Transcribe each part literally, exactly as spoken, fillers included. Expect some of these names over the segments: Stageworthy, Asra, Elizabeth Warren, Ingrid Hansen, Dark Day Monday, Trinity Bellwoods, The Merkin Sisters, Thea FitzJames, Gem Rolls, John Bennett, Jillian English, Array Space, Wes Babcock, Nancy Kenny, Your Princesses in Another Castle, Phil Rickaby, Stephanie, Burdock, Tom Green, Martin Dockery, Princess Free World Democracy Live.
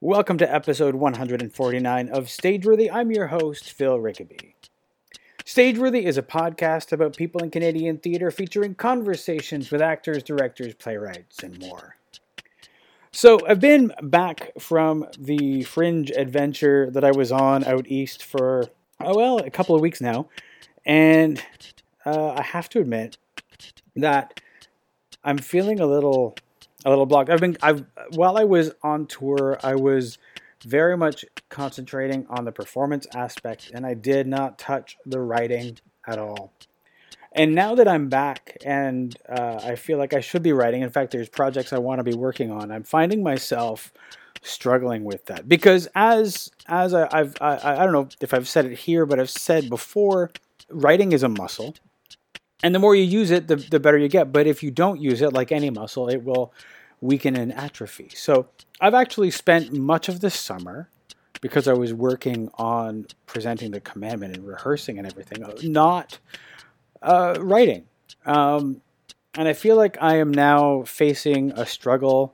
Welcome to episode one forty-nine of Stageworthy. I'm your host, Phil Rickaby. Stageworthy is a podcast about people in Canadian theatre featuring conversations with actors, directors, playwrights, and more. So I've been back from the fringe adventure that I was on out east for, oh well, a couple of weeks now. And uh, I have to admit that I'm feeling a little... A little blocked. I've been, I've, while I was on tour, I was very much concentrating on the performance aspect, and I did not touch the writing at all. And now that I'm back, and uh, I feel like I should be writing, in fact, there's projects I want to be working on, I'm finding myself struggling with that. Because as as I, I've, I, I don't know if I've said it here, but I've said before, writing is a muscle. And the more you use it, the, the better you get. But if you don't use it, like any muscle, it will weaken and atrophy. So I've actually spent much of the summer, because I was working on presenting the commandment and rehearsing and everything, not uh, writing. Um, and I feel like I am now facing a struggle.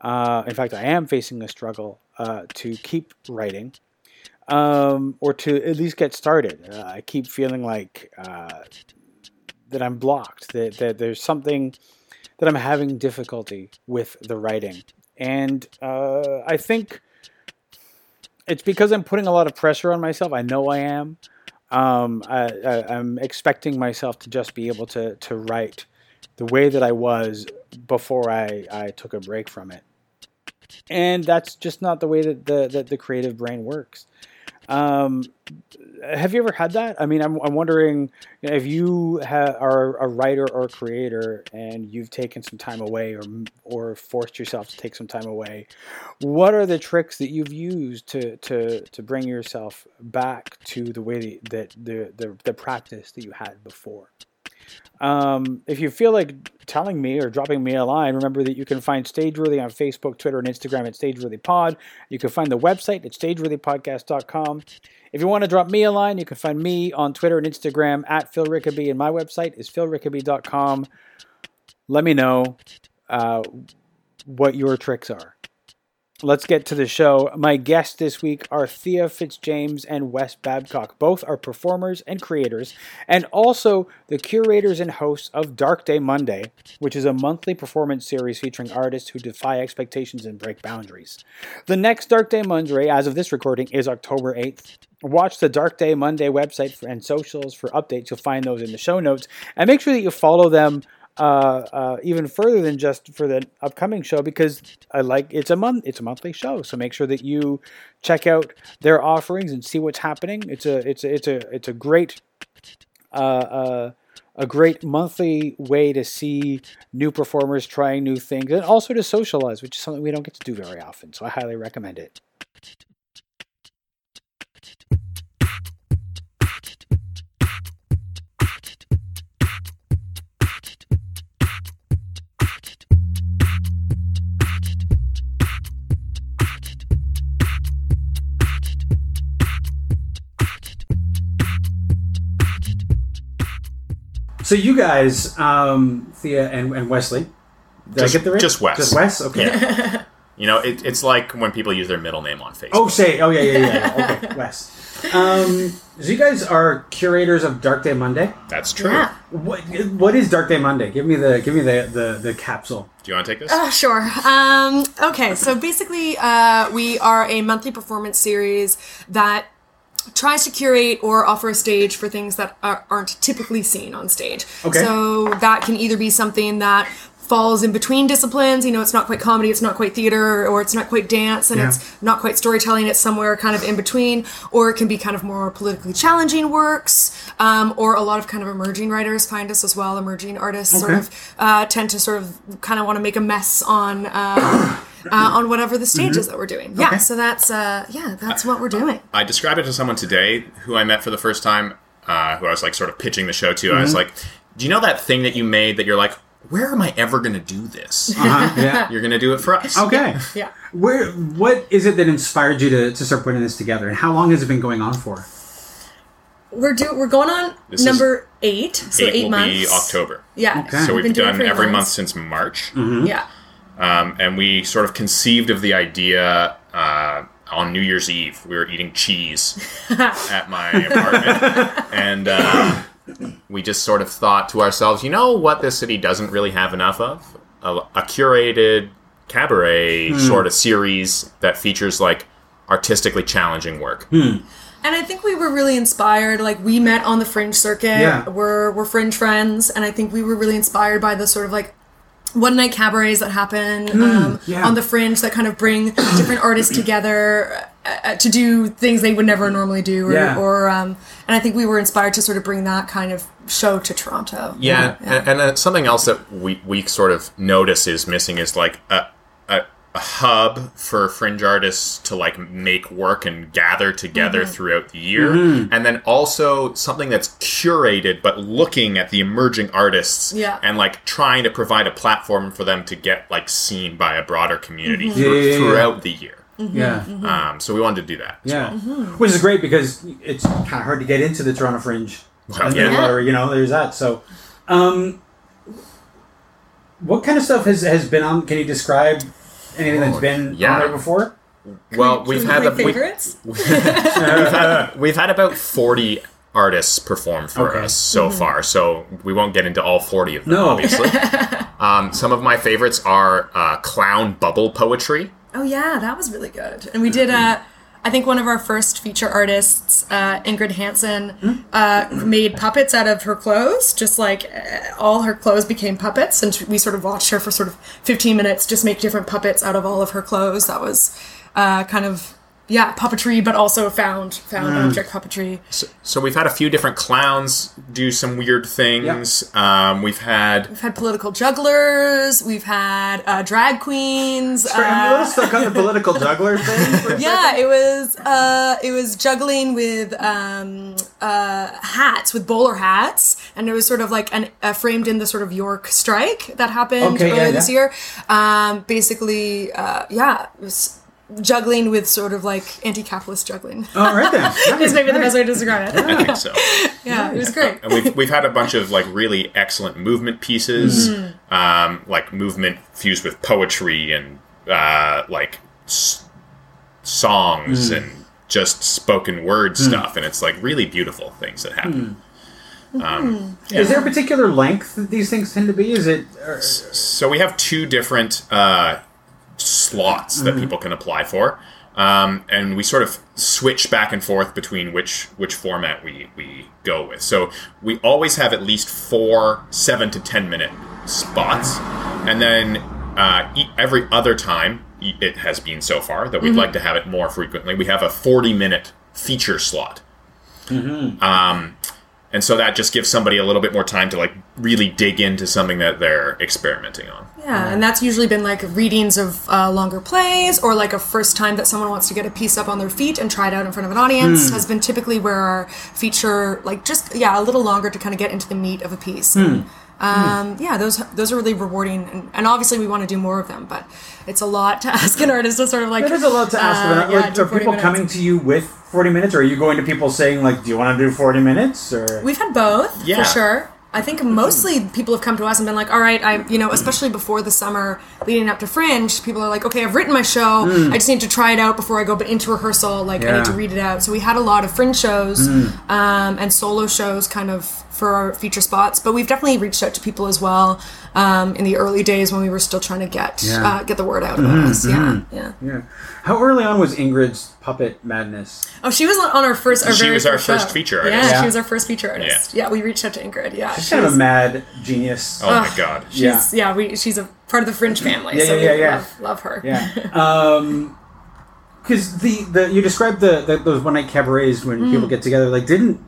Uh, in fact, I am facing a struggle uh, to keep writing. Um, or to at least get started. Uh, I keep feeling like... Uh, that I'm blocked, that, that there's something that I'm having difficulty with the writing. And uh, I think it's because I'm putting a lot of pressure on myself. I know I am. Um, I, I, I'm expecting myself to just be able to, to write the way that I was before I, I took a break from it. And that's just not the way that the, that the creative brain works. Um, have you ever had that? I mean, I'm, I'm wondering if you ha- are a writer or a creator and you've taken some time away or, or forced yourself to take some time away, what are the tricks that you've used to, to, to bring yourself back to the way that the, the, the practice that you had before? Um, if you feel like telling me or dropping me a line, remember that you can find Stageworthy on Facebook, Twitter, and Instagram at StageworthyPod. You can find the website at stageworthy podcast dot com. If you want to drop me a line, you can find me on Twitter and Instagram at Phil Rickaby, and my website is phil rickaby dot com. Let me know uh, what your tricks are. Let's get to the show. My guests this week are Thea FitzJames and Wes Babcock. Both are performers and creators, and also the curators and hosts of Dark Day Monday, which is a monthly performance series featuring artists who defy expectations and break boundaries. The next Dark Day Monday, as of this recording, is October eighth. Watch the Dark Day Monday website and socials for updates. You'll find those in the show notes. And make sure that you follow them Uh, uh, even further than just for the upcoming show, because I like it's a month, it's a monthly show. So make sure that you check out their offerings and see what's happening. It's a, it's a, it's a, it's a great, uh, uh, a great monthly way to see new performers trying new things and also to socialize, which is something we don't get to do very often. So I highly recommend it. So you guys, um, Thea and, and Wesley, did just, I get the right? Just Wes. Just Wes? Okay. Yeah. You know, it, it's like when people use their middle name on Facebook. Oh, say, oh yeah, yeah, yeah, yeah. Okay, Wes. Um, so you guys are curators of Dark Day Monday? That's true. Yeah. What, what is Dark Day Monday? Give me the give me the, the, the capsule. Do you want to take this? Uh, sure. Um, okay, so basically uh, we are a monthly performance series that tries to curate or offer a stage for things that are, aren't typically seen on stage. Okay. So that can either be something that falls in between disciplines, you know, it's not quite comedy, it's not quite theater, or it's not quite dance, and yeah. It's not quite storytelling, it's somewhere kind of in between, or it can be kind of more politically challenging works, um, or a lot of kind of emerging writers find us as well, emerging artists okay. sort of uh, tend to sort of kind of want to make a mess on... Uh, Uh, on whatever the stage mm-hmm. is that we're doing. Yeah, okay. so that's uh, yeah, that's what we're doing. I, I described it to someone today who I met for the first time, uh, who I was like sort of pitching the show to. Mm-hmm. I was like, do you know that thing that you made that you're like, where am I ever going to do this? Uh-huh. Yeah. You're going to do it for us. Okay. Yeah. yeah. Where? What is it that inspired you to, to start putting this together? And how long has it been going on for? We're do we're going on this number eight, so eight, eight will months. Will be October. Yeah. Okay. So we've, we've done every months. month since March. Mm-hmm. Yeah. Um, and we sort of conceived of the idea uh, on New Year's Eve. We were eating cheese at my apartment. And uh, we just sort of thought to ourselves, you know what this city doesn't really have enough of? A, a curated cabaret mm. sort of series that features, like, artistically challenging work. Mm. And I think we were really inspired. Like, we met on the Fringe circuit. Yeah. We're, we're Fringe friends. And I think we were really inspired by the sort of, like, one-night cabarets that happen mm, um, yeah. on the Fringe that kind of bring different artists together uh, to do things they would never normally do. Or, yeah. or um, and I think we were inspired to sort of bring that kind of show to Toronto. Yeah, yeah. and, and uh, something else that we, we sort of notice is missing is, like, a, a, a hub for Fringe artists to, like, make work and gather together mm-hmm. throughout the year. Mm-hmm. And then also something that's curated, but looking at the emerging artists yeah. and, like, trying to provide a platform for them to get, like, seen by a broader community mm-hmm. through, yeah, yeah, yeah. throughout the year. Mm-hmm. Yeah. Mm-hmm. Um, so we wanted to do that. Yeah. Well. Mm-hmm. Which is great because it's kind of hard to get into the Toronto Fringe. Well, yeah. Or, you know, there's that. So, um, what kind of stuff has, has been on? Can you describe anything that's been yeah. on there before? Well, we've had, a, we, we've, we've had we've had about forty artists perform for okay. us so mm-hmm. far, so we won't get into all forty of them, no. obviously. um, some of my favorites are uh, clown bubble poetry. Oh, yeah, that was really good. And we did, uh, I think one of our first feature artists, uh, Ingrid Hansen, uh, made puppets out of her clothes, just like uh, all her clothes became puppets, and we sort of watched her for sort of fifteen minutes just make different puppets out of all of her clothes. That was uh, kind of, yeah, puppetry, but also found found mm. object puppetry. So, so we've had a few different clowns do some weird things. Yep. Um, we've had... We've had political jugglers. We've had uh, drag queens. Sorry, uh, I'm a little stuck on the political juggler thing for a yeah, second. it was uh, it was juggling with um, uh, hats, with bowler hats. And it was sort of like an, uh, framed in the sort of York strike that happened okay, earlier yeah, this yeah. year. Um, basically, uh, yeah, it was... juggling with sort of like anti-capitalist juggling. Oh, right there. That's maybe the best way to describe it. I think so. Yeah, nice. It was great. And we've, we've had a bunch of like really excellent movement pieces, mm-hmm. um, like movement fused with poetry and uh, like s- songs mm. and just spoken word mm. stuff. And it's like really beautiful things that happen. Mm. Um, yeah. Is there a particular length that these things tend to be? Is it? Or... So we have two different... Uh, slots that mm-hmm. people can apply for, um, and we sort of switch back and forth between which which format we, we go with. So we always have at least four seven to ten minute spots, and then uh, e- every other time it has been so far that we'd mm-hmm. like to have it more frequently. We have a forty minute feature slot, mm-hmm. um, and so that just gives somebody a little bit more time to like really dig into something that they're experimenting on. Yeah, and that's usually been like readings of uh, longer plays, or like a first time that someone wants to get a piece up on their feet and try it out in front of an audience mm. has been typically where our feature, like just, yeah, a little longer to kind of get into the meat of a piece. Mm. Um, mm. Yeah, those those are really rewarding, and, and obviously we want to do more of them, but it's a lot to ask an artist to sort of like... It is a lot to ask uh, of an artist. Yeah, are people minutes. coming to you with forty minutes, or are you going to people saying like, do you want to do forty minutes? Or We've had both, yeah. for sure. I think mostly people have come to us and been like, all right, I, you know, especially before the summer leading up to Fringe, people are like, okay, I've written my show. Mm. I just need to try it out before I go into rehearsal. Like, yeah. I need to read it out. So we had a lot of Fringe shows mm. um, and solo shows kind of for our feature spots. But we've definitely reached out to people as well um, in the early days when we were still trying to get yeah. uh, get the word out about mm-hmm. us. Yeah, yeah, yeah. How early on was Ingrid's puppet madness? Oh, she was on our first. Our she very was our first, first feature artist. Yeah, yeah, she was our first feature artist. Yeah, yeah we reached out to Ingrid. Yeah, she's, she's kind of a mad genius. Oh Ugh, my god. She's, yeah, yeah. We she's a part of the Fringe family. Yeah, so yeah, yeah, we yeah. Love, love her. Yeah. Um, because the, the you described the, the those one night cabarets when mm. people get together. Like, didn't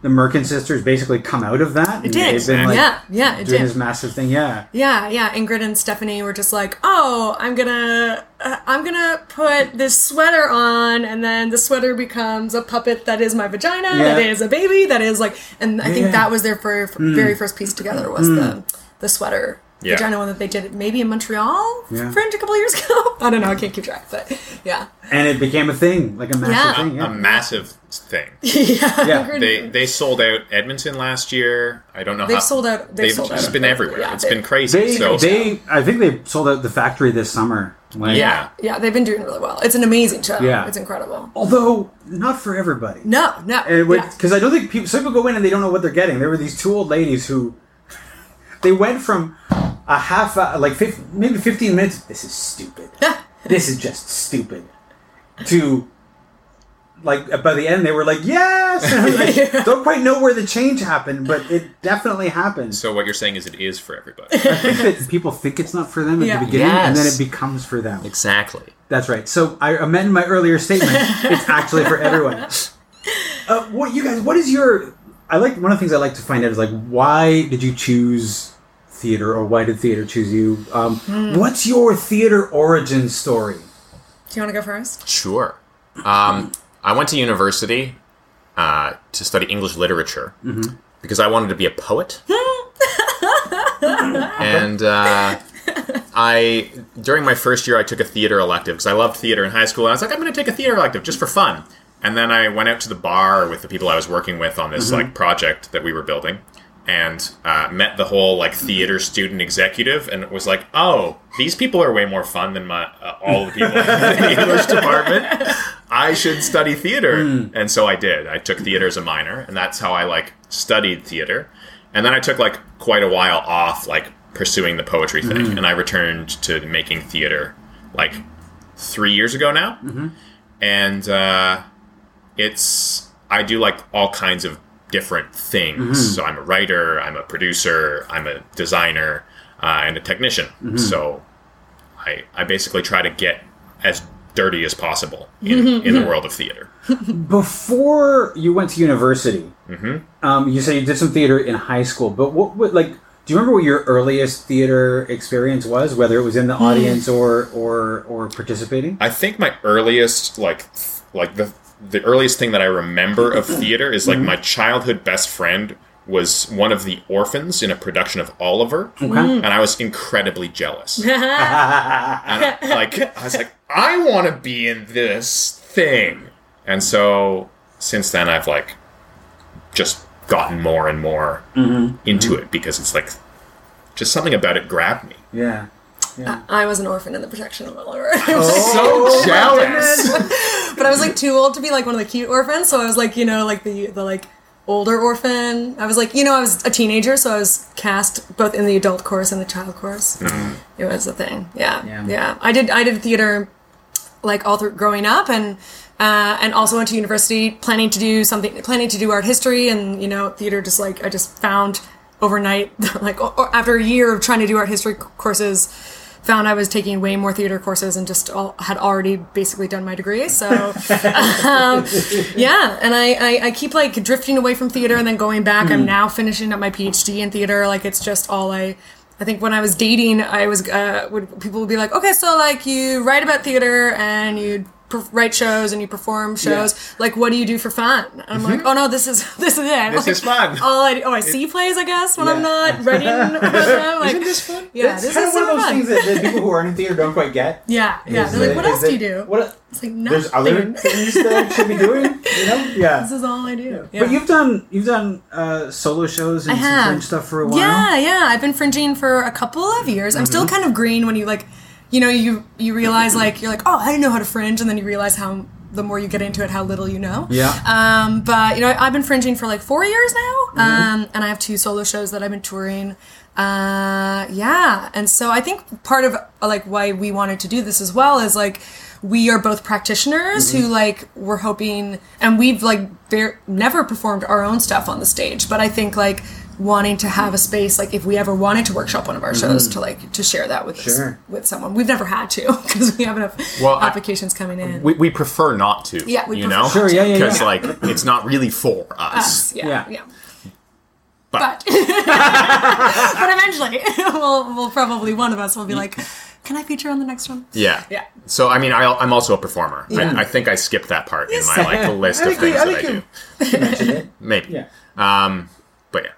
the Merkin Sisters basically come out of that? It did. Been, like, yeah, yeah, it doing did. This massive thing, yeah. Yeah, yeah. Ingrid and Stephanie were just like, oh, I'm gonna, uh, I'm gonna put this sweater on, and then the sweater becomes a puppet that is my vagina, yeah. that is a baby, that is like, and I yeah. think that was their very, very mm. first piece together was mm. the the sweater yeah. vagina one that they did maybe in Montreal yeah. Fringe a couple years ago. I don't know, I can't keep track, but yeah. And it became a thing, like a massive yeah. thing. Yeah. A massive thing. yeah. yeah. They they sold out Edmonton last year. I don't know they've how. They've sold out. They've, they've sold just out been everywhere. Yeah, it's they, been crazy. They, so. they, I think they sold out the factory this summer. Like, yeah. Yeah, they've been doing really well. It's an amazing show. Yeah. It's incredible. Although, not for everybody. No, no. Because yeah. I don't think people, some people go in and they don't know what they're getting. There were these two old ladies who, they went from a half, uh, like fifteen, maybe fifteen minutes, this is stupid. This is just stupid. To, like, by the end, they were like, yes! And like, yeah. Don't quite know where the change happened, but it definitely happened. So what you're saying is it is for everybody. I think that people think it's not for them at yeah. the beginning, yes. and then it becomes for them. Exactly. That's right. So I amend my earlier statement. It's actually for everyone. Uh, what you guys, what is your... I like One of the things I like to find out is, like, why did you choose theater, or why did theater choose you? Um, mm. What's your theater origin story? Do you want to go first? Sure. Um, I went to university uh, to study English literature mm-hmm. because I wanted to be a poet. and uh, I, during my first year, I took a theater elective because I loved theater in high school. And I was like, I'm going to take a theater elective just for fun. And then I went out to the bar with the people I was working with on this mm-hmm. like project that we were building. And uh, met the whole like theater student executive, and was like, "Oh, these people are way more fun than my uh, all the people in the English department. I should study theater." Mm. And so I did. I took theater as a minor, and that's how I like studied theater. And then I took like quite a while off, like pursuing the poetry thing, mm-hmm. and I returned to making theater like three years ago now. Mm-hmm. And uh, it's I do like all kinds of different things. Mm-hmm. So I'm a writer, I'm a producer, I'm a designer, uh, and a technician. Mm-hmm. So I I basically try to get as dirty as possible in, mm-hmm. in the world of theater. Before you went to university, mm-hmm. um, you said you did some theater in high school, but what, what like, do you remember what your earliest theater experience was, whether it was in the mm. audience or, or, or participating? I think my earliest, like, like the The earliest thing that I remember of theater is, like, mm-hmm. my childhood best friend was one of the orphans in a production of Oliver, okay. and I was incredibly jealous. and I, like, I was like, I want to be in this thing. And so, since then, I've, like, just gotten more and more mm-hmm. into mm-hmm. it, because it's, like, just something about it grabbed me. Yeah. Yeah. I was an orphan in the production of Oliver. I was oh, so jealous! But I was like too old to be like one of the cute orphans, so I was like, you know, like the the like older orphan. I was like, you know, I was a teenager, so I was cast both in the adult chorus and the child chorus. Mm. It was a thing, yeah, yeah, yeah. I did I did theater like all through growing up, and uh, and also went to university planning to do something, planning to do art history, and you know, theater. Just like I just found overnight, like or after a year of trying to do art history courses. Found I was taking way more theater courses and just all, had already basically done my degree. So, um, yeah. And I, I, I keep like drifting away from theater and then going back. Mm. I'm now finishing up my P H D in theater. Like it's just all I, I think when I was dating, I was, uh, would, people would be like, okay, so like you write about theater and you per- write shows and you perform shows. Yeah. Like, what do you do for fun? And I'm mm-hmm. like, oh no, this is, this is it. I'm this like, is fun. All I, oh, I see it, plays, I guess, when yeah. I'm not writing about them. Like, isn't this fun? Yeah, it's this kind is of one so of those fun. things that, that people who aren't in theater don't quite get. Yeah, yeah. They're like, it, what else do you do? What, it's like, nothing. There's other things that I should be doing, you know? Yeah. This is all I do. Yeah. But you've done, you've done uh, solo shows and some fringe stuff for a while. Yeah, yeah. I've been fringing for a couple of years. Mm-hmm. I'm still kind of green when you like, you know, you you realize, like, you're like, oh, I didn't know how to fringe, and then you realize how, the more you get into it, how little you know. Yeah. Um, but, you know, I, I've been fringing for, like, four years now, mm-hmm. um, and I have two solo shows that I've been touring. Uh, yeah, and so I think part of, like, why we wanted to do this as well is, like, we are both practitioners mm-hmm. who, like, we're hoping, and we've, like, bare, never performed our own stuff on the stage, but I think, like, wanting to have a space, like if we ever wanted to workshop one of our shows, mm. to like to share that with sure. us, with someone. We've never had to because we have enough well, applications I, coming in. We, we prefer not to. Yeah, we you prefer know, sure, yeah, yeah, because yeah. like it's not really for us. us yeah, yeah, yeah. But but, but eventually, we'll we'll probably one of us will be like, can I feature on the next one? Yeah, yeah. So I mean, I, I'm also a performer. Yeah. I, I think I skipped that part yes. in my like list of things I that I do. You mentioned it. Maybe. Yeah. Um, but yeah.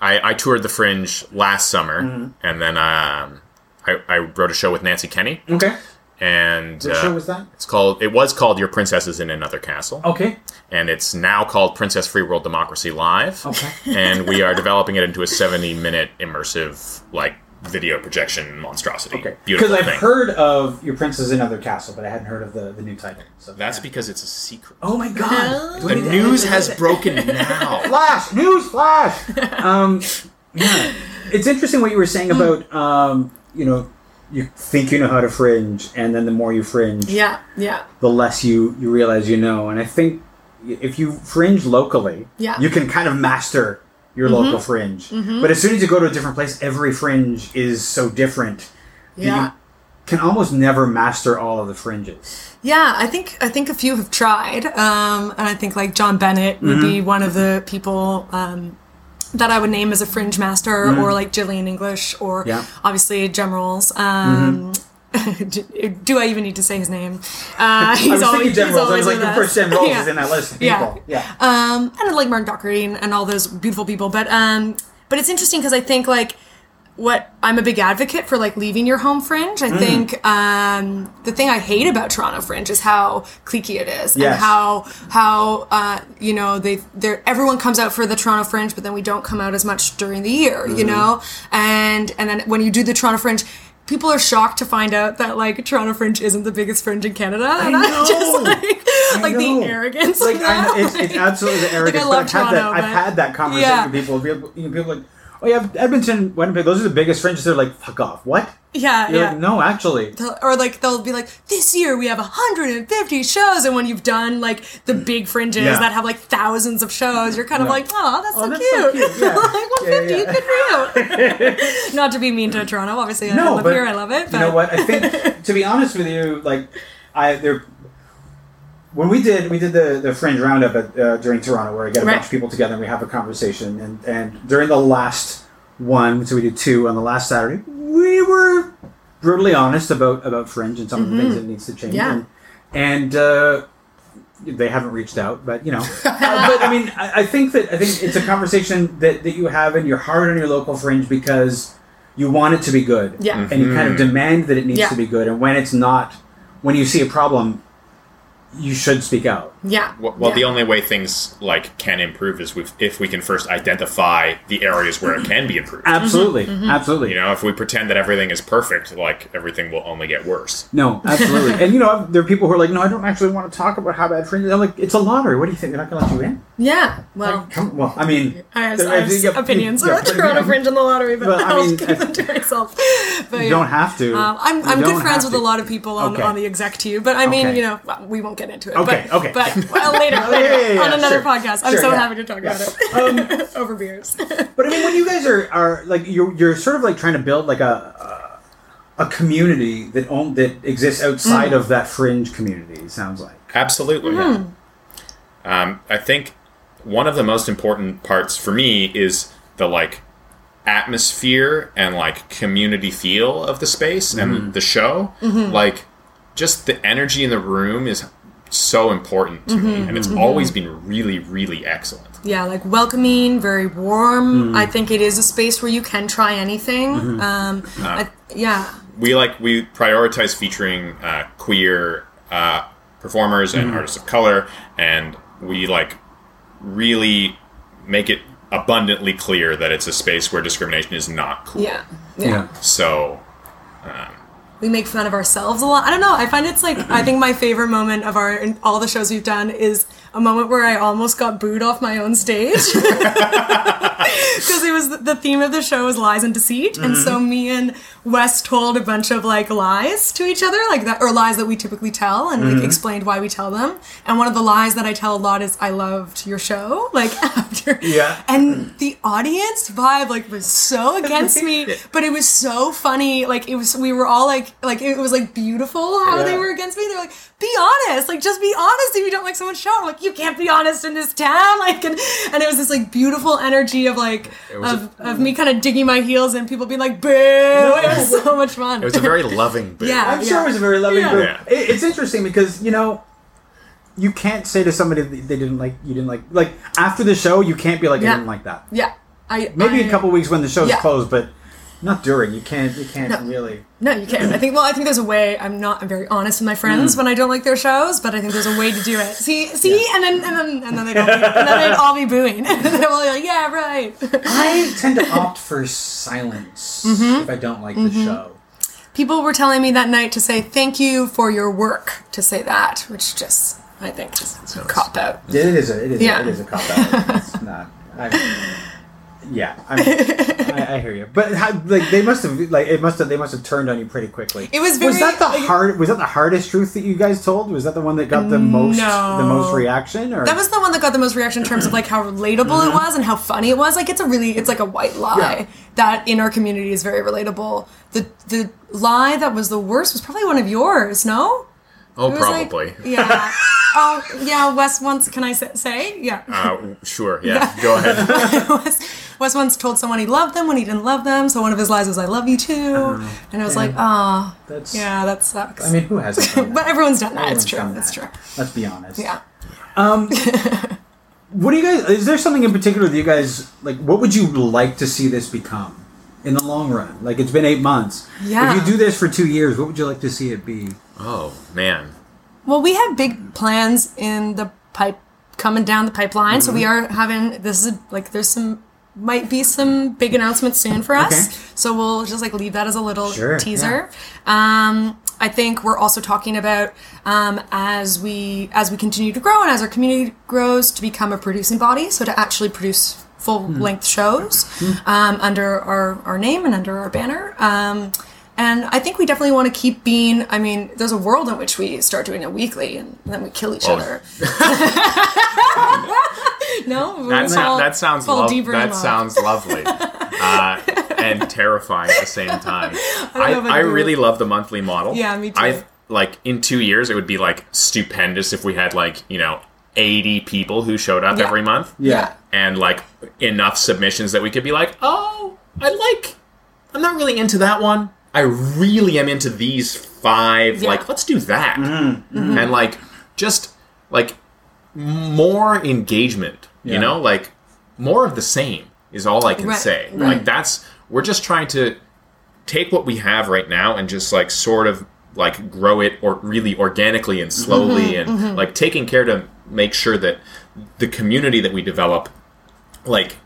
I, I toured the Fringe last summer, mm-hmm. and then um, I, I wrote a show with Nancy Kenny. Okay. And what uh, show was that? It's called. It was called Your Princesses in Another Castle. Okay. And it's now called Princess Free World Democracy Live. Okay. And we are developing it into a seventy-minute immersive, like, video projection monstrosity. Okay. Because I've thing. heard of Your Princesses in Another Castle, but I hadn't heard of the, the new title. So that's yeah. because it's a secret. Oh my God! The news has broken now. Flash news, flash. Um, yeah. It's interesting what you were saying about um, you know. You think you know how to fringe, and then the more you fringe, yeah, yeah, the less you, you realize you know. And I think if you fringe locally, yeah. you can kind of master your mm-hmm. local fringe. Mm-hmm. But as soon as you go to a different place, every fringe is so different. Yeah. You can almost never master all of the fringes. Yeah, I think I think a few have tried. Um, and I think like John Bennett would mm-hmm. be one of the people... Um, that I would name as a fringe master, mm. or like Jillian English, or yeah. obviously Gem Rolls. Um, mm-hmm. Do I even need to say his name? Uh, he's I was always Gem Rolls. I was like, the first Gem Rolls yeah. is in that list of people. Yeah, yeah. Um, and like Martin Dockery and, and all those beautiful people. But um, but it's interesting because I think like what I'm a big advocate for, like leaving your home fringe. I mm. think um, the thing I hate about Toronto fringe is how cliquey it is, yes. and how how uh, you know they they're everyone comes out for the Toronto fringe, but then we don't come out as much during the year, mm. you know. And and then when you do the Toronto fringe, people are shocked to find out that like Toronto fringe isn't the biggest fringe in Canada. I and know. I just like I like know. the arrogance. Like, of that. I, it's, it's absolutely the arrogance. Like, I love Toronto, had that, but I've had that conversation yeah. with people. People, people like. Oh yeah, Edmonton, Winnipeg, those are the biggest fringes. They're like, fuck off. What? Yeah, You're yeah. Like, no, actually. They'll, or like, they'll be like, this year we have one hundred fifty shows. And when you've done like the big fringes yeah. that have like thousands of shows, you're kind of no. like, oh, that's, oh, so, that's cute. so cute. Yeah. Like one hundred fifty, yeah, yeah. good for you. Not to be mean to Toronto, obviously. I no, live here, I love it. But. You know what? I think, to be honest with you, like, I, there, when we did we did the, the Fringe Roundup at, uh, during Toronto, where I get a right. bunch of people together and we have a conversation. And, and during the last one, so we did two on the last Saturday, we were brutally honest about, about Fringe and some mm-hmm. of the things that needs to change. Yeah. And, and uh, they haven't reached out, but you know. uh, but I mean, I, I think that I think it's a conversation that, that you have in your heart on your local Fringe because you want it to be good. Yeah. Mm-hmm. And you kind of demand that it needs yeah. to be good. And when it's not, when you see a problem... you should speak out. Yeah. Well, well yeah. the only way things like can improve is if we can first identify the areas where it can be improved. Absolutely. Mm-hmm. Absolutely. You know, if we pretend that everything is perfect, like everything will only get worse. No, absolutely. And you know, there are people who are like, no, I don't actually want to talk about how bad fringe is. I'm like, it's a lottery. What do you think? They're not going to let you in? Yeah. Well, like, come, well I mean, I have, I have yeah, opinions yeah, about yeah, Toronto yeah, fringe in the lottery, but well, I'll keep them to myself. But, you yeah. don't have to. Um, I'm, I'm good friends with to. a lot of people on, okay. on the exec too, but I mean, okay. you know, we won't get into it. Okay, but, okay. But well, later, later yeah, yeah, yeah, on another sure, podcast. I'm sure, so yeah. happy to talk yeah. about it. Um, Over beers. But I mean, when you guys are, are like, you're, you're sort of like trying to build like a a, a community that own, that exists outside mm. of that fringe community, it sounds like. Absolutely. Mm. Yeah. Um, I think one of the most important parts for me is the like atmosphere and like community feel of the space mm. and the show. Mm-hmm. Like just the energy in the room is so important to mm-hmm, me, and it's mm-hmm. always been really, really excellent. Yeah, like welcoming, very warm. Mm-hmm. I think it is a space where you can try anything. Mm-hmm. Um, uh, I, yeah, we like we prioritize featuring uh, queer uh, performers mm-hmm. and artists of color, and we like really make it abundantly clear that it's a space where discrimination is not cool. Yeah, yeah. yeah. So. Um, We make fun of ourselves a lot. I don't know. I find it's like, I think my favorite moment of our, in all the shows we've done is a moment where I almost got booed off my own stage. Because it was, the theme of the show was lies and deceit. Mm-hmm. And so me and Wes told a bunch of like lies to each other, like that, or lies that we typically tell, and mm-hmm. like explained why we tell them. And one of the lies that I tell a lot is, I loved your show. Like after. Yeah. And the audience vibe like was so against me, but it was so funny. Like it was, we were all like, like it was like beautiful how yeah. they were against me. They're like, be honest, like just be honest if you don't like someone's show. I'm like, you can't be honest in this town, like and, and it was this like beautiful energy of like of, a, of me kind of digging my heels and people being like, boo. No, it was so much fun. It was a very loving boo. Yeah, I'm yeah. sure it was a very loving yeah. boo. Yeah. It, it's interesting because you know you can't say to somebody that they didn't like you didn't like like after the show you can't be like yeah. I didn't like that. Yeah, I maybe I, a couple weeks when the show's yeah. closed, but. Not during. You can't. You can't no. really. No, you can't. I think. Well, I think there's a way. I'm not. I'm very honest with my friends mm. when I don't like their shows, but I think there's a way to do it. See, see, yeah. and then and then and then they'd all be, and then they'd all be booing. And then we'll be like, yeah, right. I tend to opt for silence mm-hmm. if I don't like mm-hmm. the show. People were telling me that night to say thank you for your work. To say that, which just I think is a so cop out. It is. A, it is. Yeah. A, it is a cop out. It's not. I, Yeah, I, mean, I, I hear you. But how, like they must have, like it must have, they must have turned on you pretty quickly. It was very, was that the like, hard? Was that the hardest truth that you guys told? Was that the one that got the most, no. the most reaction? Or that was the one that got the most reaction in terms of like how relatable mm-hmm. it was and how funny it was. Like it's a really, it's like a white lie yeah. that in our community is very relatable. The the lie that was the worst was probably one of yours. No. Oh, probably. Like, yeah. Oh, yeah, Wes once, can I say? Yeah. Uh, sure, yeah. Go ahead. Wes, Wes once told someone he loved them when he didn't love them, so one of his lies was, I love you too. Uh, and I was like, ah, oh, yeah, that sucks. I mean, who hasn't done that? But everyone's done that. Everyone's it's true. That. It's true. Let's be honest. Yeah. Um, what do you guys, is there something in particular that you guys, like, what would you like to see this become? In the long run, like it's been eight months. Yeah. If you do this for two years, what would you like to see it be? Oh man. Well, we have big plans in the pipe coming down the pipeline, mm-hmm. so we are having this is like there's some might be some big announcements soon for us. Okay. So we'll just like leave that as a little sure, teaser. Yeah. Um, I think we're also talking about um, as we as we continue to grow and as our community grows to become a producing body, so to actually produce full-length shows um, under our, our name and under our banner. Um, and I think we definitely want to keep being, I mean, there's a world in which we start doing it weekly and then we kill each oh. other. No? That, fall, that, sounds, lov- that sounds lovely. Uh, and terrifying at the same time. I, I, I really love the monthly model. Yeah, me too. I, like, in two years, it would be, like, stupendous if we had, like, you know, eighty people who showed up yeah. every month. Yeah. And, like, enough submissions that we could be like, oh, I like, I'm not really into that one. I really am into these five. Yeah. Like, let's do that. Mm-hmm. Mm-hmm. And, like, just, like, more engagement, yeah. you know? Like, more of the same is all I can right. say. Right. Like, that's, we're just trying to take what we have right now and just, like, sort of, like, grow it or really organically and slowly mm-hmm. and, mm-hmm. like, taking care to make sure that the community that we develop, like,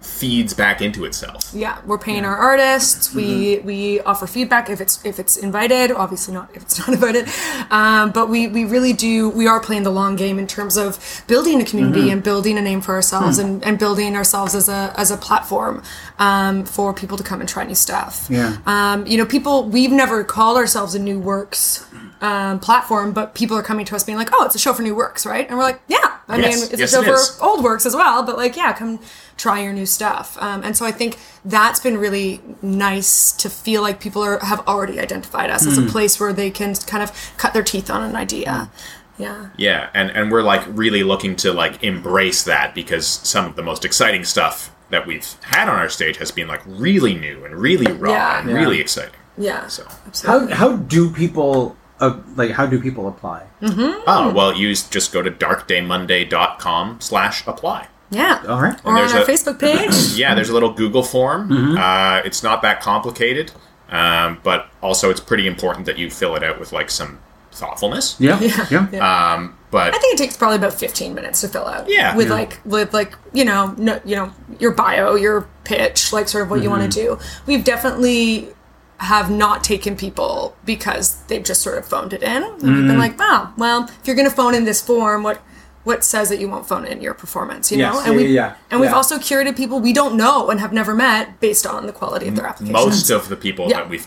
feeds back into itself. Yeah, we're paying yeah. our artists. We mm-hmm. we offer feedback if it's if it's invited. Obviously not if it's not invited. Um, but we we really do. We are playing the long game in terms of building a community mm-hmm. and building a name for ourselves mm. and, and building ourselves as a as a platform um, for people to come and try new stuff. Yeah. Um, you know, people. We've never called ourselves a New Works Um, platform, but people are coming to us being like, oh, it's a show for new works, right? And we're like, yeah. I yes. mean, it's yes, a show it for is. old works as well, but like, yeah, come try your new stuff. Um, and so I think that's been really nice to feel like people are have already identified us mm. as a place where they can kind of cut their teeth on an idea. Yeah. Yeah. And, and we're like really looking to like embrace that because some of the most exciting stuff that we've had on our stage has been like really new and really raw yeah. and yeah. really exciting. Yeah. So absolutely. How how do people Uh, like, how do people apply? Mm-hmm. Oh, well, you just go to darkdaymonday.com slash apply. Yeah. All right. Or on our a, Facebook page. Yeah, there's a little Google form. Mm-hmm. Uh, it's not that complicated, um, but also it's pretty important that you fill it out with, like, some thoughtfulness. Yeah. Yeah. yeah. Um, but I think it takes probably about fifteen minutes to fill out. Yeah. With, yeah. like, with like you know, no, you know, your bio, your pitch, like, sort of what mm-hmm. you want to do. We've definitely have not taken people because they've just sort of phoned it in. And mm. we've been like, wow, well, if you're going to phone in this form, what what says that you won't phone in your performance, you yes. know? And, yeah, we, yeah. and yeah. we've also curated people we don't know and have never met based on the quality of their application. Most of the people yeah. that we've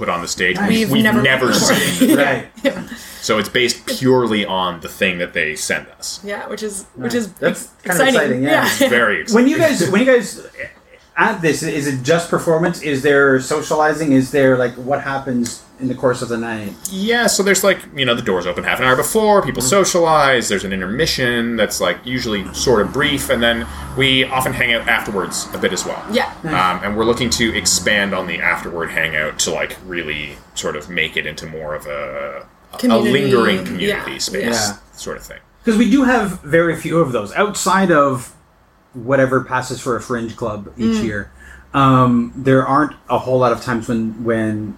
put on the stage, right. we've, we've never, never seen. Right. Yeah. So it's based purely on the thing that they send us. Yeah, which is nice. which is That's ex- kind exciting. Of exciting, yeah. yeah. It's very exciting. When you guys... When you guys At this, is it just performance? Is there socializing? Is there, like, what happens in the course of the night? Yeah, so there's, like, you know, the doors open half an hour before, people mm-hmm. socialize, there's an intermission that's, like, usually sort of brief, and then we often hang out afterwards a bit as well. Yeah. Um, and we're looking to expand on the afterward hangout to, like, really sort of make it into more of a, a lingering community yeah. space yeah. sort of thing. Because we do have very few of those. Outside of whatever passes for a fringe club each mm. year. Um, there aren't a whole lot of times when when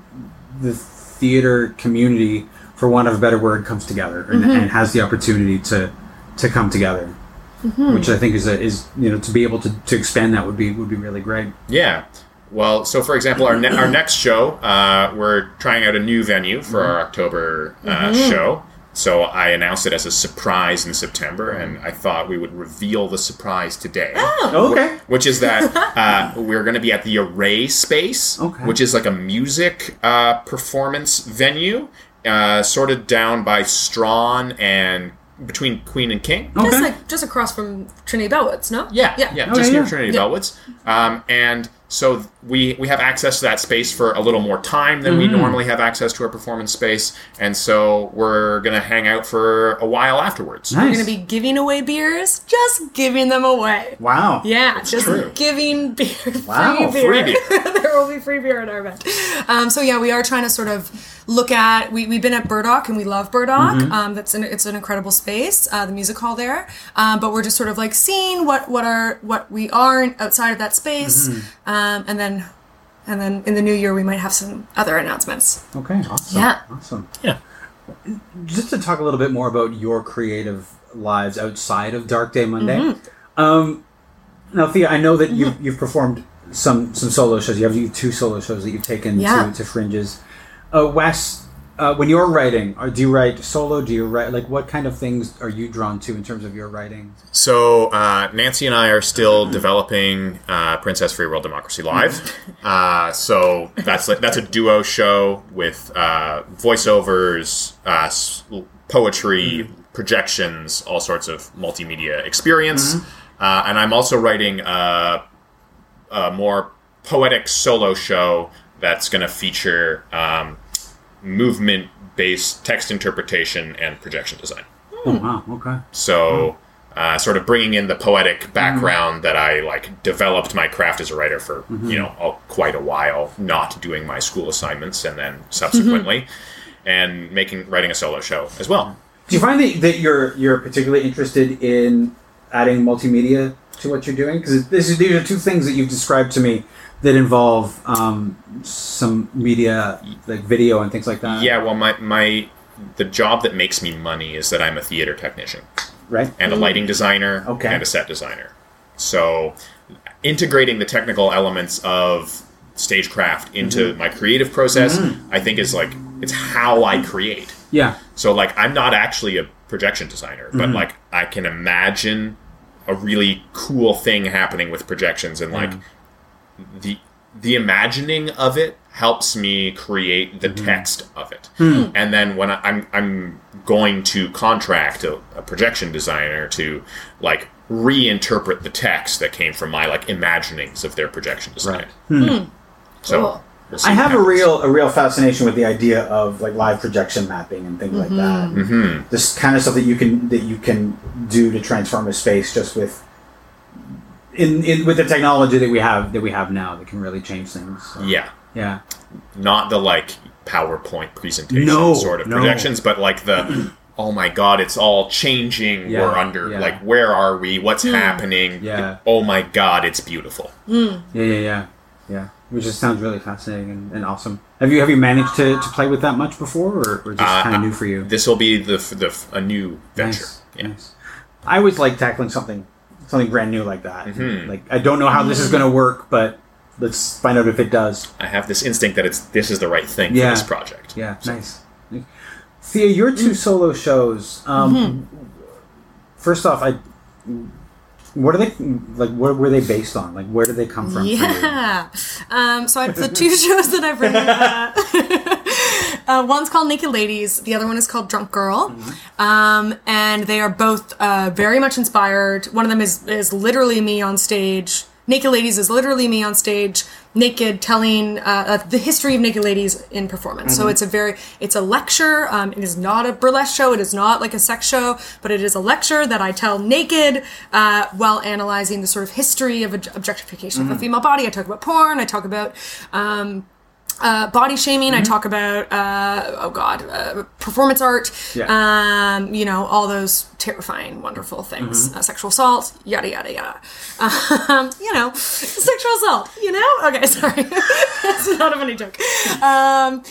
the theater community, for want of a better word, comes together and, mm-hmm. and has the opportunity to to come together. Mm-hmm. Which I think is a, is you know to be able to, to expand that would be would be really great. Yeah. Well, so for example, our ne- our next show, uh, we're trying out a new venue for mm-hmm. our October uh, mm-hmm. show. So I announced it as a surprise in September, and I thought we would reveal the surprise today. Oh, okay. Which is that uh, we're going to be at the Array Space, okay. which is like a music uh, performance venue, uh, sort of down by Strawn and between Queen and King. Okay. Just like just across from Trinity Bellwoods, no? Yeah, yeah, yeah oh, just yeah, near yeah. Trinity yeah. Bellwoods, um, and. So we we have access to that space for a little more time than mm-hmm. we normally have access to our performance space. And so we're going to hang out for a while afterwards. Nice. We're going to be giving away beers, just giving them away. Wow. Yeah, it's just true. Giving beer, wow. free beer. Free beer. There will be free beer at our event. Um, so yeah, we are trying to sort of look at, we, we've been at Burdock and we love Burdock. Mm-hmm. Um, that's an, it's an incredible space, uh, the music hall there. Um, but we're just sort of like seeing what, what, are, what we are outside of that space. Mm-hmm. Um, Um, and then, and then in the new year we might have some other announcements. Okay, awesome. Yeah, awesome. Yeah. Just to talk a little bit more about your creative lives outside of Dark Day Monday. Mm-hmm. Um, now, Thea, I know that mm-hmm. you've you've performed some some solo shows. You have, you have two solo shows that you've taken yeah. to, to Fringes. Uh, Wes, uh, when you're writing, do you write solo? Do you write like what kind of things are you drawn to in terms of your writing? So uh, Nancy and I are still developing uh, Princess Free World Democracy Live. uh, so that's like that's a duo show with uh, voiceovers, uh, poetry, mm-hmm. projections, all sorts of multimedia experience. Mm-hmm. Uh, and I'm also writing a, a more poetic solo show that's going to feature um, movement-based text interpretation and projection design. Oh, wow. Okay. So uh, sort of bringing in the poetic background mm-hmm. that I, like, developed my craft as a writer for, mm-hmm. you know, all, quite a while, not doing my school assignments and then subsequently, mm-hmm. and making writing a solo show as well. Do you find that, that you're you're particularly interested in adding multimedia to what you're doing? Because these are two things that you've described to me that involve um, some media, like video and things like that. Yeah, well, my, my the job that makes me money is that I'm a theater technician, right? And a lighting designer, okay. and a set designer. So, integrating the technical elements of stagecraft into mm-hmm. my creative process, mm-hmm. I think is like it's how I create. Yeah. So, like, I'm not actually a projection designer, mm-hmm. but like I can imagine a really cool thing happening with projections and like. Yeah. The the imagining of it helps me create the mm-hmm. text of it, mm-hmm. and then when I, I'm I'm going to contract a, a projection designer to like reinterpret the text that came from my like imaginings of their projection design. Right. Mm-hmm. So cool. we'll I have a real a real fascination with the idea of like live projection mapping and things mm-hmm. like that. Mm-hmm. This kind of stuff that you can that you can do to transform a space just with. In, in with the technology that we have that we have now that can really change things. So. Yeah. Yeah. Not the like PowerPoint presentation no, sort of no. projections, but like the oh my god, it's all changing. Yeah, we're under yeah. like where are we? What's mm. happening? Yeah. Oh my god, it's beautiful. Mm. Yeah, yeah, yeah. Yeah. Which just sounds really fascinating and, and awesome. Have you have you managed to, to play with that much before or, or just uh, kind of new for you? This will be the the a new venture. Nice, yeah. nice. I always like tackling something Something brand new like that. Mm-hmm. Like I don't know how this is going to work, but let's find out if it does. I have this instinct that it's this is the right thing yeah. for this project. Yeah, so. Nice. Thea, your two mm-hmm. solo shows. Um, mm-hmm. First off, I what are they like? What were they based on? Like, where did they come from? Yeah. Um, so I, the two shows that I've written. Uh, Uh, one's called Naked Ladies. The other one is called Drunk Girl. Mm-hmm. Um, and they are both uh, very much inspired. One of them is, is literally me on stage. Naked Ladies is literally me on stage, naked, telling uh, uh, the history of Naked Ladies in performance. Mm-hmm. So it's a very, it's a lecture. Um, it is not a burlesque show. It is not like a sex show, but it is a lecture that I tell naked uh, while analyzing the sort of history of objectification mm-hmm. of the female body. I talk about porn. I talk about... Um, Uh, body shaming. Mm-hmm. I talk about, uh, oh God, uh, performance art, yeah. um, you know, all those terrifying, wonderful things. Mm-hmm. Uh, sexual assault, yada, yada, yada. Um, you know, sexual assault, you know? Okay, sorry. That's not a funny joke. Um,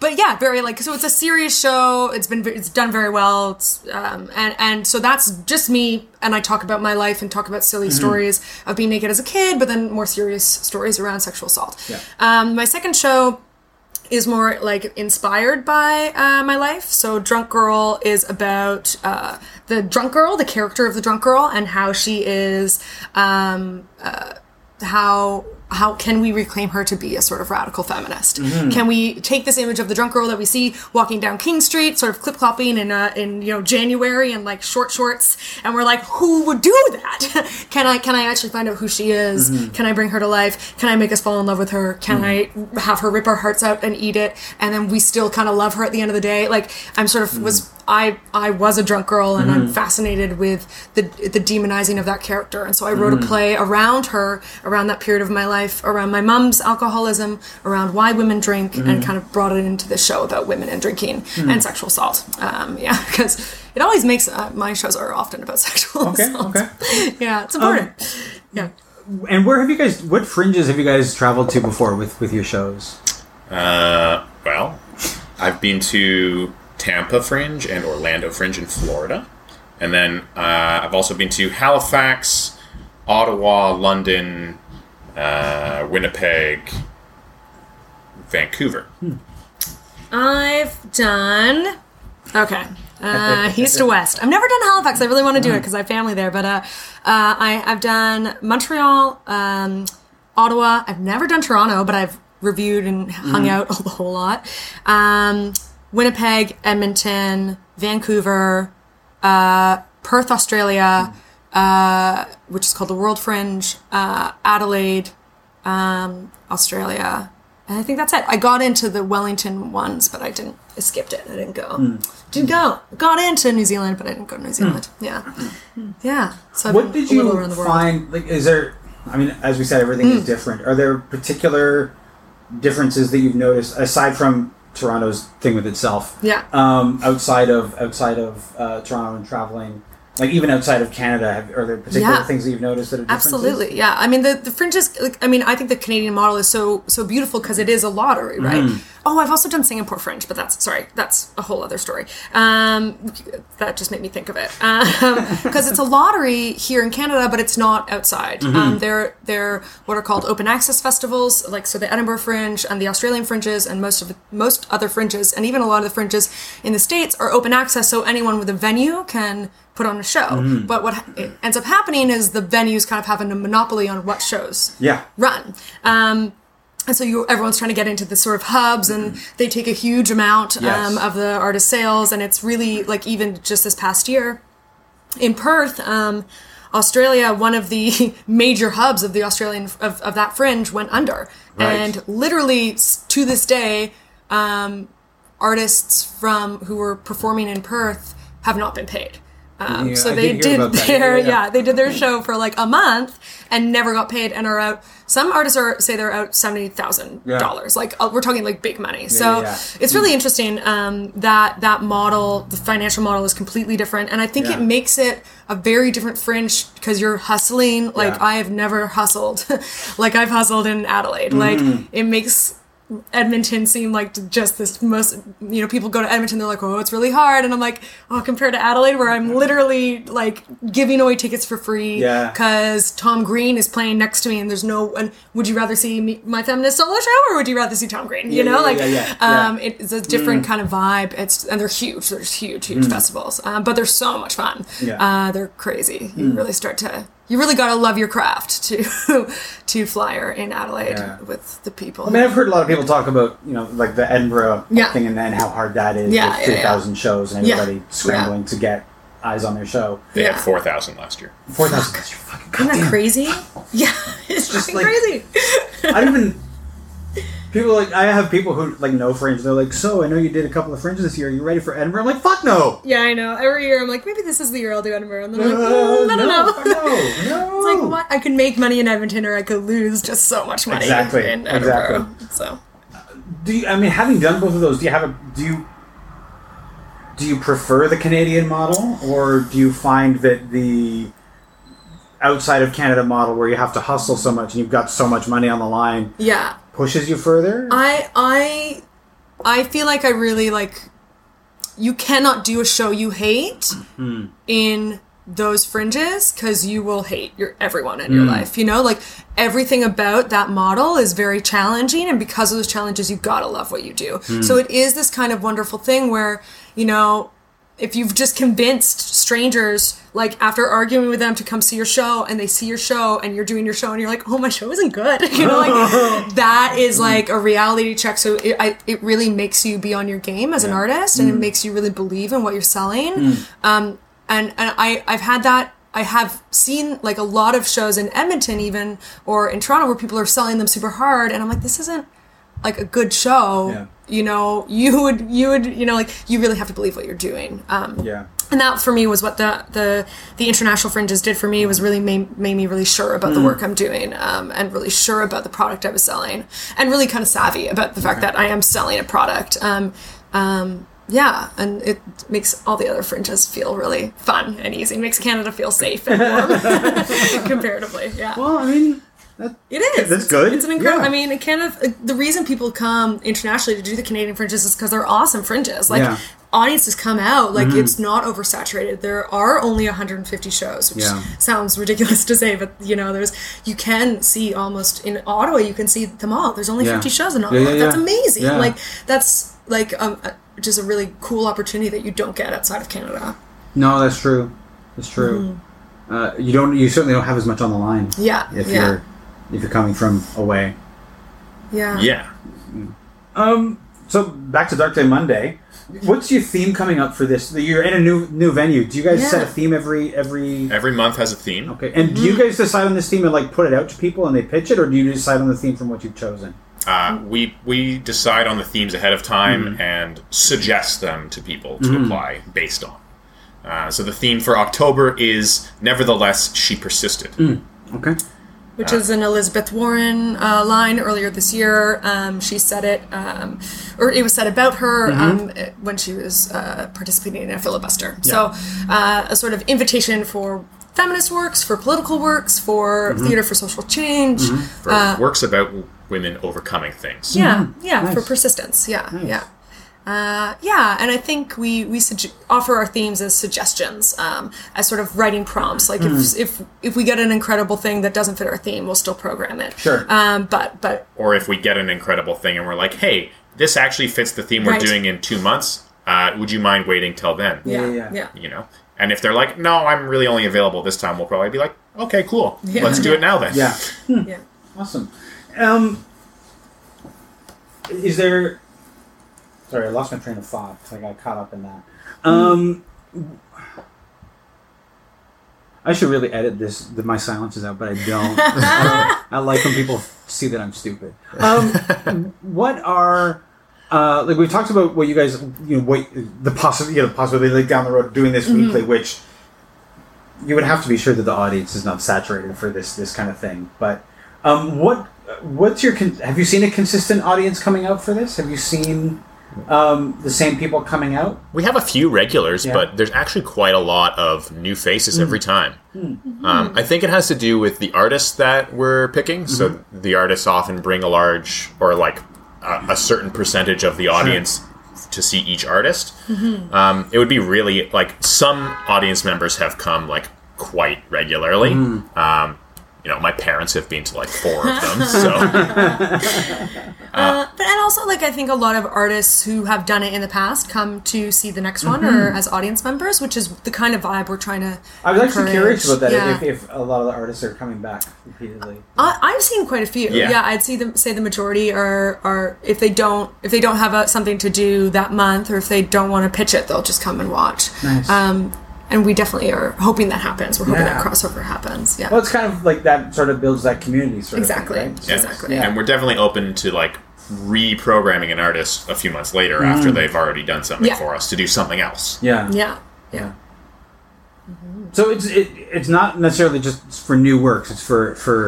but yeah, very like, so it's a serious show. It's been, it's done very well. It's, um, and, and so that's just me. And I talk about my life and talk about silly mm-hmm. stories of being naked as a kid, but then more serious stories around sexual assault. Yeah. Um, my second show is more like inspired by uh, my life. So Drunk Girl is about uh, the drunk girl, the character of the drunk girl, and how she is, um, uh, how how can we reclaim her to be a sort of radical feminist? Mm-hmm. Can we take this image of the drunk girl that we see walking down King Street, sort of clip-clopping in, uh, in you know, January and like short shorts, and we're like, who would do that? Can I can I actually find out who she is? Mm-hmm. Can I bring her to life? Can I make us fall in love with her? Can mm-hmm. I have her rip our hearts out and eat it, and then we still kind of love her at the end of the day? Like, I'm sort of mm-hmm. was I I was a drunk girl, and mm-hmm. I'm fascinated with the the demonizing of that character, and so I wrote mm-hmm. a play around her, around that period of my life. Life, around my mom's alcoholism, around why women drink, mm. and kind of brought it into the show about women and drinking mm. and sexual assault. Um, yeah, because it always makes uh, my shows are often about sexual okay, assault. Okay, okay, yeah, it's important. Um, yeah. And where have you guys? What fringes have you guys traveled to before with with your shows? Uh, well, I've been to Tampa Fringe and Orlando Fringe in Florida, and then uh, I've also been to Halifax, Ottawa, London. Uh, Winnipeg, Vancouver. Hmm. I've done... Okay. Uh, east to west. I've never done Halifax. I really want to do it because I have family there. But uh, uh, I, I've done Montreal, um, Ottawa. I've never done Toronto, but I've reviewed and hung mm. out a whole lot. Um, Winnipeg, Edmonton, Vancouver, uh, Perth, Australia... Mm. Uh, which is called the World Fringe, uh, Adelaide, um, Australia, and I think that's it. I got into the Wellington ones, but I didn't. I skipped it. I didn't go. Mm. Didn't go. Got into New Zealand, but I didn't go to New Zealand. Mm. Yeah, mm. yeah. So I've what been did you a little around the world. Find? Like, is there? I mean, as we said, everything mm. is different. Are there particular differences that you've noticed aside from Toronto's thing with itself? Yeah. Um, outside of outside of uh, Toronto and traveling. Like, even outside of Canada, have, are there particular yeah. things that you've noticed that are differences? Absolutely, yeah. I mean, the, the fringes, like, I mean, I think the Canadian model is so so beautiful because it is a lottery, right? Mm. Oh, I've also done Singapore Fringe, but that's, sorry, that's a whole other story. Um, that just made me think of it. Because um, it's a lottery here in Canada, but it's not outside. Mm-hmm. Um, they're, they're what are called open access festivals, like, so the Edinburgh Fringe and the Australian Fringes and most of the, most other fringes, and even a lot of the fringes in the States are open access, so anyone with a venue can... put on a show, mm. but what ends up happening is the venues kind of have a monopoly on what shows yeah. run. Um, and so you, everyone's trying to get into the sort of hubs and mm. they take a huge amount yes. um, of the artist sales. And it's really like even just this past year in Perth, um, Australia, one of the major hubs of the Australian, of, of that fringe went under. Right. And literally to this day, um, artists from who were performing in Perth have not been paid. Um, yeah, so they did their yeah. yeah they did their show for like a month and never got paid and are out. Some artists are say they're out seventy thousand yeah. dollars. Like uh, we're talking like big money. Yeah, so yeah. it's really interesting um, that that model, the financial model, is completely different. And I think yeah. it makes it a very different fringe because you're hustling. Like yeah. I have never hustled, like I've hustled in Adelaide. Mm-hmm. Like it makes. Edmonton seemed like just this most, you know, people go to Edmonton, they're like, oh, it's really hard. And I'm like, oh, compared to Adelaide, where I'm literally like giving away tickets for free because yeah. Tom Green is playing next to me and there's no, and would you rather see me, my feminist solo show or would you rather see Tom Green? You yeah, know, yeah, like, yeah, yeah, yeah. Um, it's a different mm. kind of vibe. It's, and they're huge. There's huge, huge mm. festivals, um, but they're so much fun. Yeah. Uh, they're crazy. Mm. You really start to, you really gotta love your craft to to flyer in Adelaide yeah. with the people. I mean, I've heard a lot of people talk about, you know, like the Edinburgh yeah. thing and then how hard that is yeah, with yeah, three thousand yeah. shows and everybody yeah. scrambling yeah. to get eyes on their show. They yeah. had four thousand last year. four thousand last year. Fucking goddamn. Isn't that crazy? Yeah, it's, it's just like, crazy. I don't even... People like I have people who like know Fringe. They're like, so I know you did a couple of Fringes this year. Are you ready for Edinburgh? I'm like, fuck no. Yeah, I know. Every year I'm like, maybe this is the year I'll do Edinburgh. And then I'm like, no, no, no, no. no. no, no. It's like what? I could make money in Edmonton, or I could lose just so much money exactly. in Edinburgh. Exactly. So, Do you, I mean, having done both of those, do you have a do you do you prefer the Canadian model, or do you find that the outside of Canada model, where you have to hustle so much and you've got so much money on the line, yeah, pushes you further? I I I feel like I really like. You cannot do a show you hate mm-hmm. in those fringes, because you will hate your everyone in mm. your life, you know? Like, everything about that model is very challenging, and because of those challenges, you gotta love what you do. Mm. So it is this kind of wonderful thing where, you know, if you've just convinced strangers, like, after arguing with them to come see your show, and they see your show, and you're doing your show, and you're like, oh, my show isn't good, you know? Like, that is, like, a reality check. So it I, it really makes you be on your game as yeah. an artist, and mm. it makes you really believe in what you're selling. Mm. Um And and I, I've had that, I have seen like a lot of shows in Edmonton even, or in Toronto, where people are selling them super hard, and I'm like, this isn't like a good show, yeah. you know, you would, you would, you know, like, you really have to believe what you're doing. Um, yeah. And that for me was what the, the, the international fringes did for me, was really made, made me really sure about mm. the work I'm doing, um, and really sure about the product I was selling, and really kind of savvy about the fact okay. that I am selling a product. Um, um, Yeah, and it makes all the other fringes feel really fun and easy. It makes Canada feel safe and warm, comparatively, yeah. Well, I mean, that, it is. That's good. It's an incredible, yeah. I mean, Canada, the reason people come internationally to do the Canadian fringes is because they're awesome fringes. Like, yeah. audiences come out, like, mm-hmm. it's not oversaturated. There are only one hundred fifty shows, which yeah. sounds ridiculous to say, but, you know, there's, you can see almost, in Ottawa, you can see them all. There's only yeah. fifty shows in Ottawa. Yeah, yeah, yeah. That's amazing. Yeah. Like, that's, like, um, which is a really cool opportunity that you don't get outside of Canada. No, that's true. That's true. Mm-hmm. Uh, you don't. You certainly don't have as much on the line. Yeah. If yeah. you're, if you're coming from away. Yeah. Yeah. Um. So back to Dark Day Monday. What's your theme coming up for this? You're in a new new venue. Do you guys yeah. set a theme every every every month? Has a theme. Okay. And mm-hmm. do you guys decide on this theme and like put it out to people and they pitch it, or do you decide on the theme from what you've chosen? Uh, we we decide on the themes ahead of time mm-hmm. and suggest them to people to mm-hmm. apply based on. Uh, so the theme for October is Nevertheless, She Persisted. Mm. Okay. Which uh, is an Elizabeth Warren uh, line earlier this year. Um, she said it, um, or it was said about her mm-hmm. um, when she was uh, participating in a filibuster. Yeah. So uh, a sort of invitation for feminist works, for political works, for mm-hmm. theater for social change. Mm-hmm. For uh, works about women overcoming things. Yeah, yeah, nice. For persistence. Yeah, nice. yeah. Uh, yeah, and I think we, we suge- offer our themes as suggestions, um, as sort of writing prompts. Like mm. if, if if we get an incredible thing that doesn't fit our theme, we'll still program it. Sure. Um, but, but Or if we get an incredible thing and we're like, hey, this actually fits the theme we're right. doing in two months, uh, would you mind waiting till then? Yeah, yeah, yeah. You know? And if they're like, no, I'm really only available this time, we'll probably be like, okay, cool. Yeah. Let's do it now then. Yeah. Hmm. Yeah. Awesome. Um, is there... Sorry, I lost my train of thought because I got caught up in that. Um, I should really edit this, the, my silences out, but I don't. I, I like when people see that I'm stupid. Um, what are... Uh, like, we've talked about what you guys... You know, what the possi- you know, possibility like down the road of doing this mm-hmm. weekly, which you would have to be sure that the audience is not saturated for this, this kind of thing. But um, what... What's your? Have you seen a consistent audience coming out for this? Have you seen um, the same people coming out? We have a few regulars, yeah. but there's actually quite a lot of new faces mm-hmm. every time. Mm-hmm. Um, I think it has to do with the artists that we're picking. Mm-hmm. So the artists often bring a large or like a, a certain percentage of the audience sure. to see each artist. Mm-hmm. Um, it would be really like some audience members have come like quite regularly. Mm. Um, You know, my parents have been to like four of them, so. uh, uh, but and also, like, I think a lot of artists who have done it in the past come to see the next one mm-hmm. or as audience members, which is the kind of vibe we're trying to. I was encourage. actually curious about that yeah. if, if a lot of the artists are coming back repeatedly. Uh, I've seen quite a few. Yeah, yeah I'd see them say the majority are are if they don't if they don't have a, something to do that month, or if they don't want to pitch it, they'll just come and watch. Nice. Um, And we definitely are hoping that happens. We're hoping yeah. that crossover happens. Yeah. Well, it's kind of like that sort of builds that community sort exactly. of thing, right? Yeah. Exactly. Yeah. And we're definitely open to like reprogramming an artist a few months later mm. after they've already done something yeah. for us to do something else. Yeah. Yeah. Yeah. Mm-hmm. So it's it, it's not necessarily just for new works. It's for, for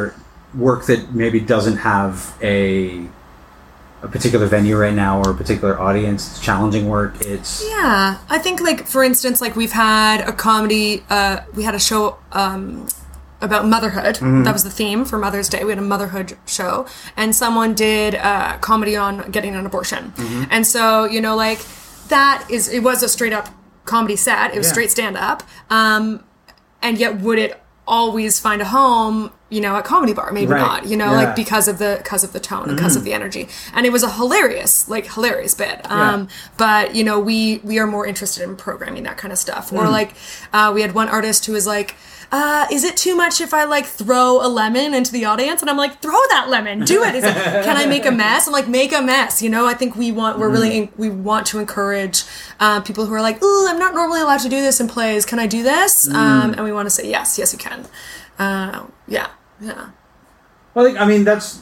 work that maybe doesn't have a a particular venue right now or a particular audience. It's challenging work. It's yeah. I think, like, for instance, like we've had a comedy. Uh, we had a show um, about motherhood. Mm-hmm. That was the theme for Mother's Day. We had a motherhood show, and someone did a comedy on getting an abortion. Mm-hmm. And so, you know, like that is it was a straight up comedy set. It was yeah. straight stand up. Um, and yet, would it always find a home? You know, at Comedy Bar, maybe right. not, you know, yeah. like because of the, because of the tone and because mm. of the energy. And it was a hilarious, like hilarious bit. Um, yeah. But, you know, we, we are more interested in programming that kind of stuff. Mm. Or like, uh, we had one artist who was like, uh, is it too much if I like throw a lemon into the audience? And I'm like, throw that lemon, do it. He's like, can I make a mess? I'm like, make a mess. You know, I think we want, we're mm. really, we want to encourage uh, people who are like, ooh, I'm not normally allowed to do this in plays. Can I do this? Mm. Um, and we want to say, yes, yes, you can. Uh, yeah. Yeah. Well, I mean, that's,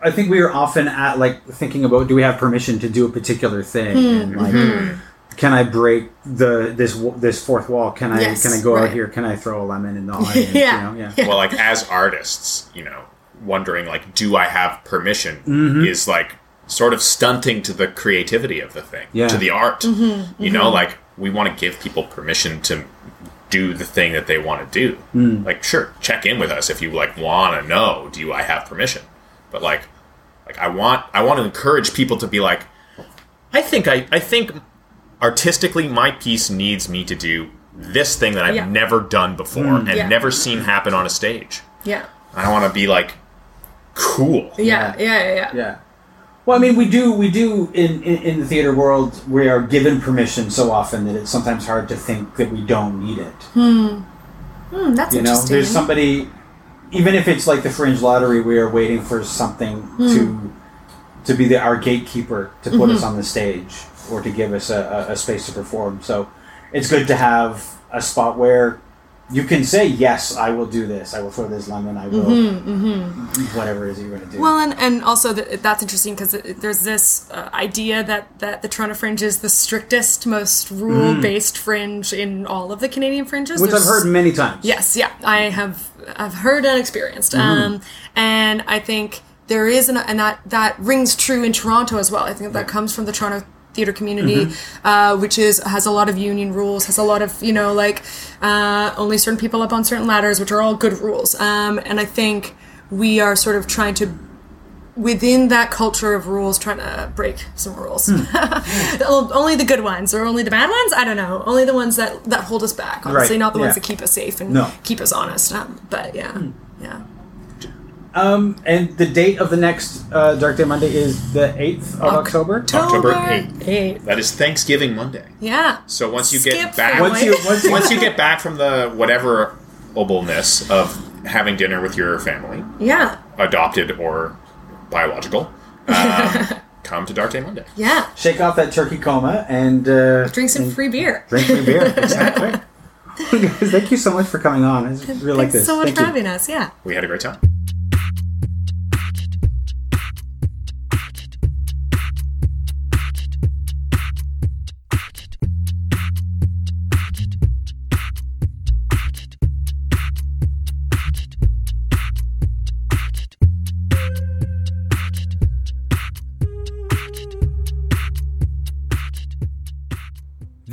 I think we are often at, like, thinking about, do we have permission to do a particular thing? Mm. And, like, mm-hmm. can I break the, this, this fourth wall? Can I, yes, can I go right. out here? Can I throw a lemon in the audience? yeah. You know? yeah. Well, like, as artists, you know, wondering, like, do I have permission mm-hmm. is, like, sort of stunting to the creativity of the thing, yeah. to the art. Mm-hmm. You mm-hmm. know, like, we want to give people permission to do the thing that they want to do. Mm. Like, sure, check in with us if you like want to know, do I have permission? But like, like I want, I want to encourage people to be like, I think I, I think artistically my piece needs me to do this thing that I've yeah. never done before mm. and yeah. never seen happen on a stage. Yeah. I want to be like, cool. Yeah. Yeah. Yeah. Yeah. yeah. Well, I mean, we do, we do in, in, in the theater world, we are given permission so often that it's sometimes hard to think that we don't need it. Hmm. Hmm, that's you interesting. You know, there's somebody, even if it's like the Fringe Lottery, we are waiting for something hmm. to to be the, our gatekeeper to put mm-hmm. us on the stage or to give us a, a, a space to perform. So it's good to have a spot where you can say, yes, I will do this. I will throw this lemon. I will mm-hmm, mm-hmm. whatever it is you're going to do. Well, and, and also the, that's interesting because there's this uh, idea that, that the Toronto Fringe is the strictest, most rule-based mm. fringe in all of the Canadian fringes. Which there's, I've heard many times. Yes, yeah. I have I've heard and experienced. Mm-hmm. Um, and I think there is, an, and that, that rings true in Toronto as well. I think that comes from the Toronto theater community, mm-hmm. uh, which is has a lot of union rules, has a lot of, you know, like, uh, only certain people up on certain ladders, which are all good rules. Um, and I think we are sort of trying to, within that culture of rules, trying to break some rules. Mm. Only the good ones, or only the bad ones? I don't know. Only the ones that, that hold us back, honestly, right. not the yeah. ones that keep us safe and no. keep us honest. Um, but, yeah, mm. yeah. Um, and the date of the next uh, Dark Day Monday is the eighth of October. October eighth. That is Thanksgiving Monday. Yeah. So once you Skip get back, once you, once, you, once you get back from the whatever obleness of having dinner with your family, yeah, adopted or biological, um, come to Dark Day Monday. Yeah. Shake off that turkey coma and uh, drink some and free beer. Drink free beer. Exactly. Thank you so much for coming on. I really like this. So much Thank for you. having us. Yeah. We had a great time.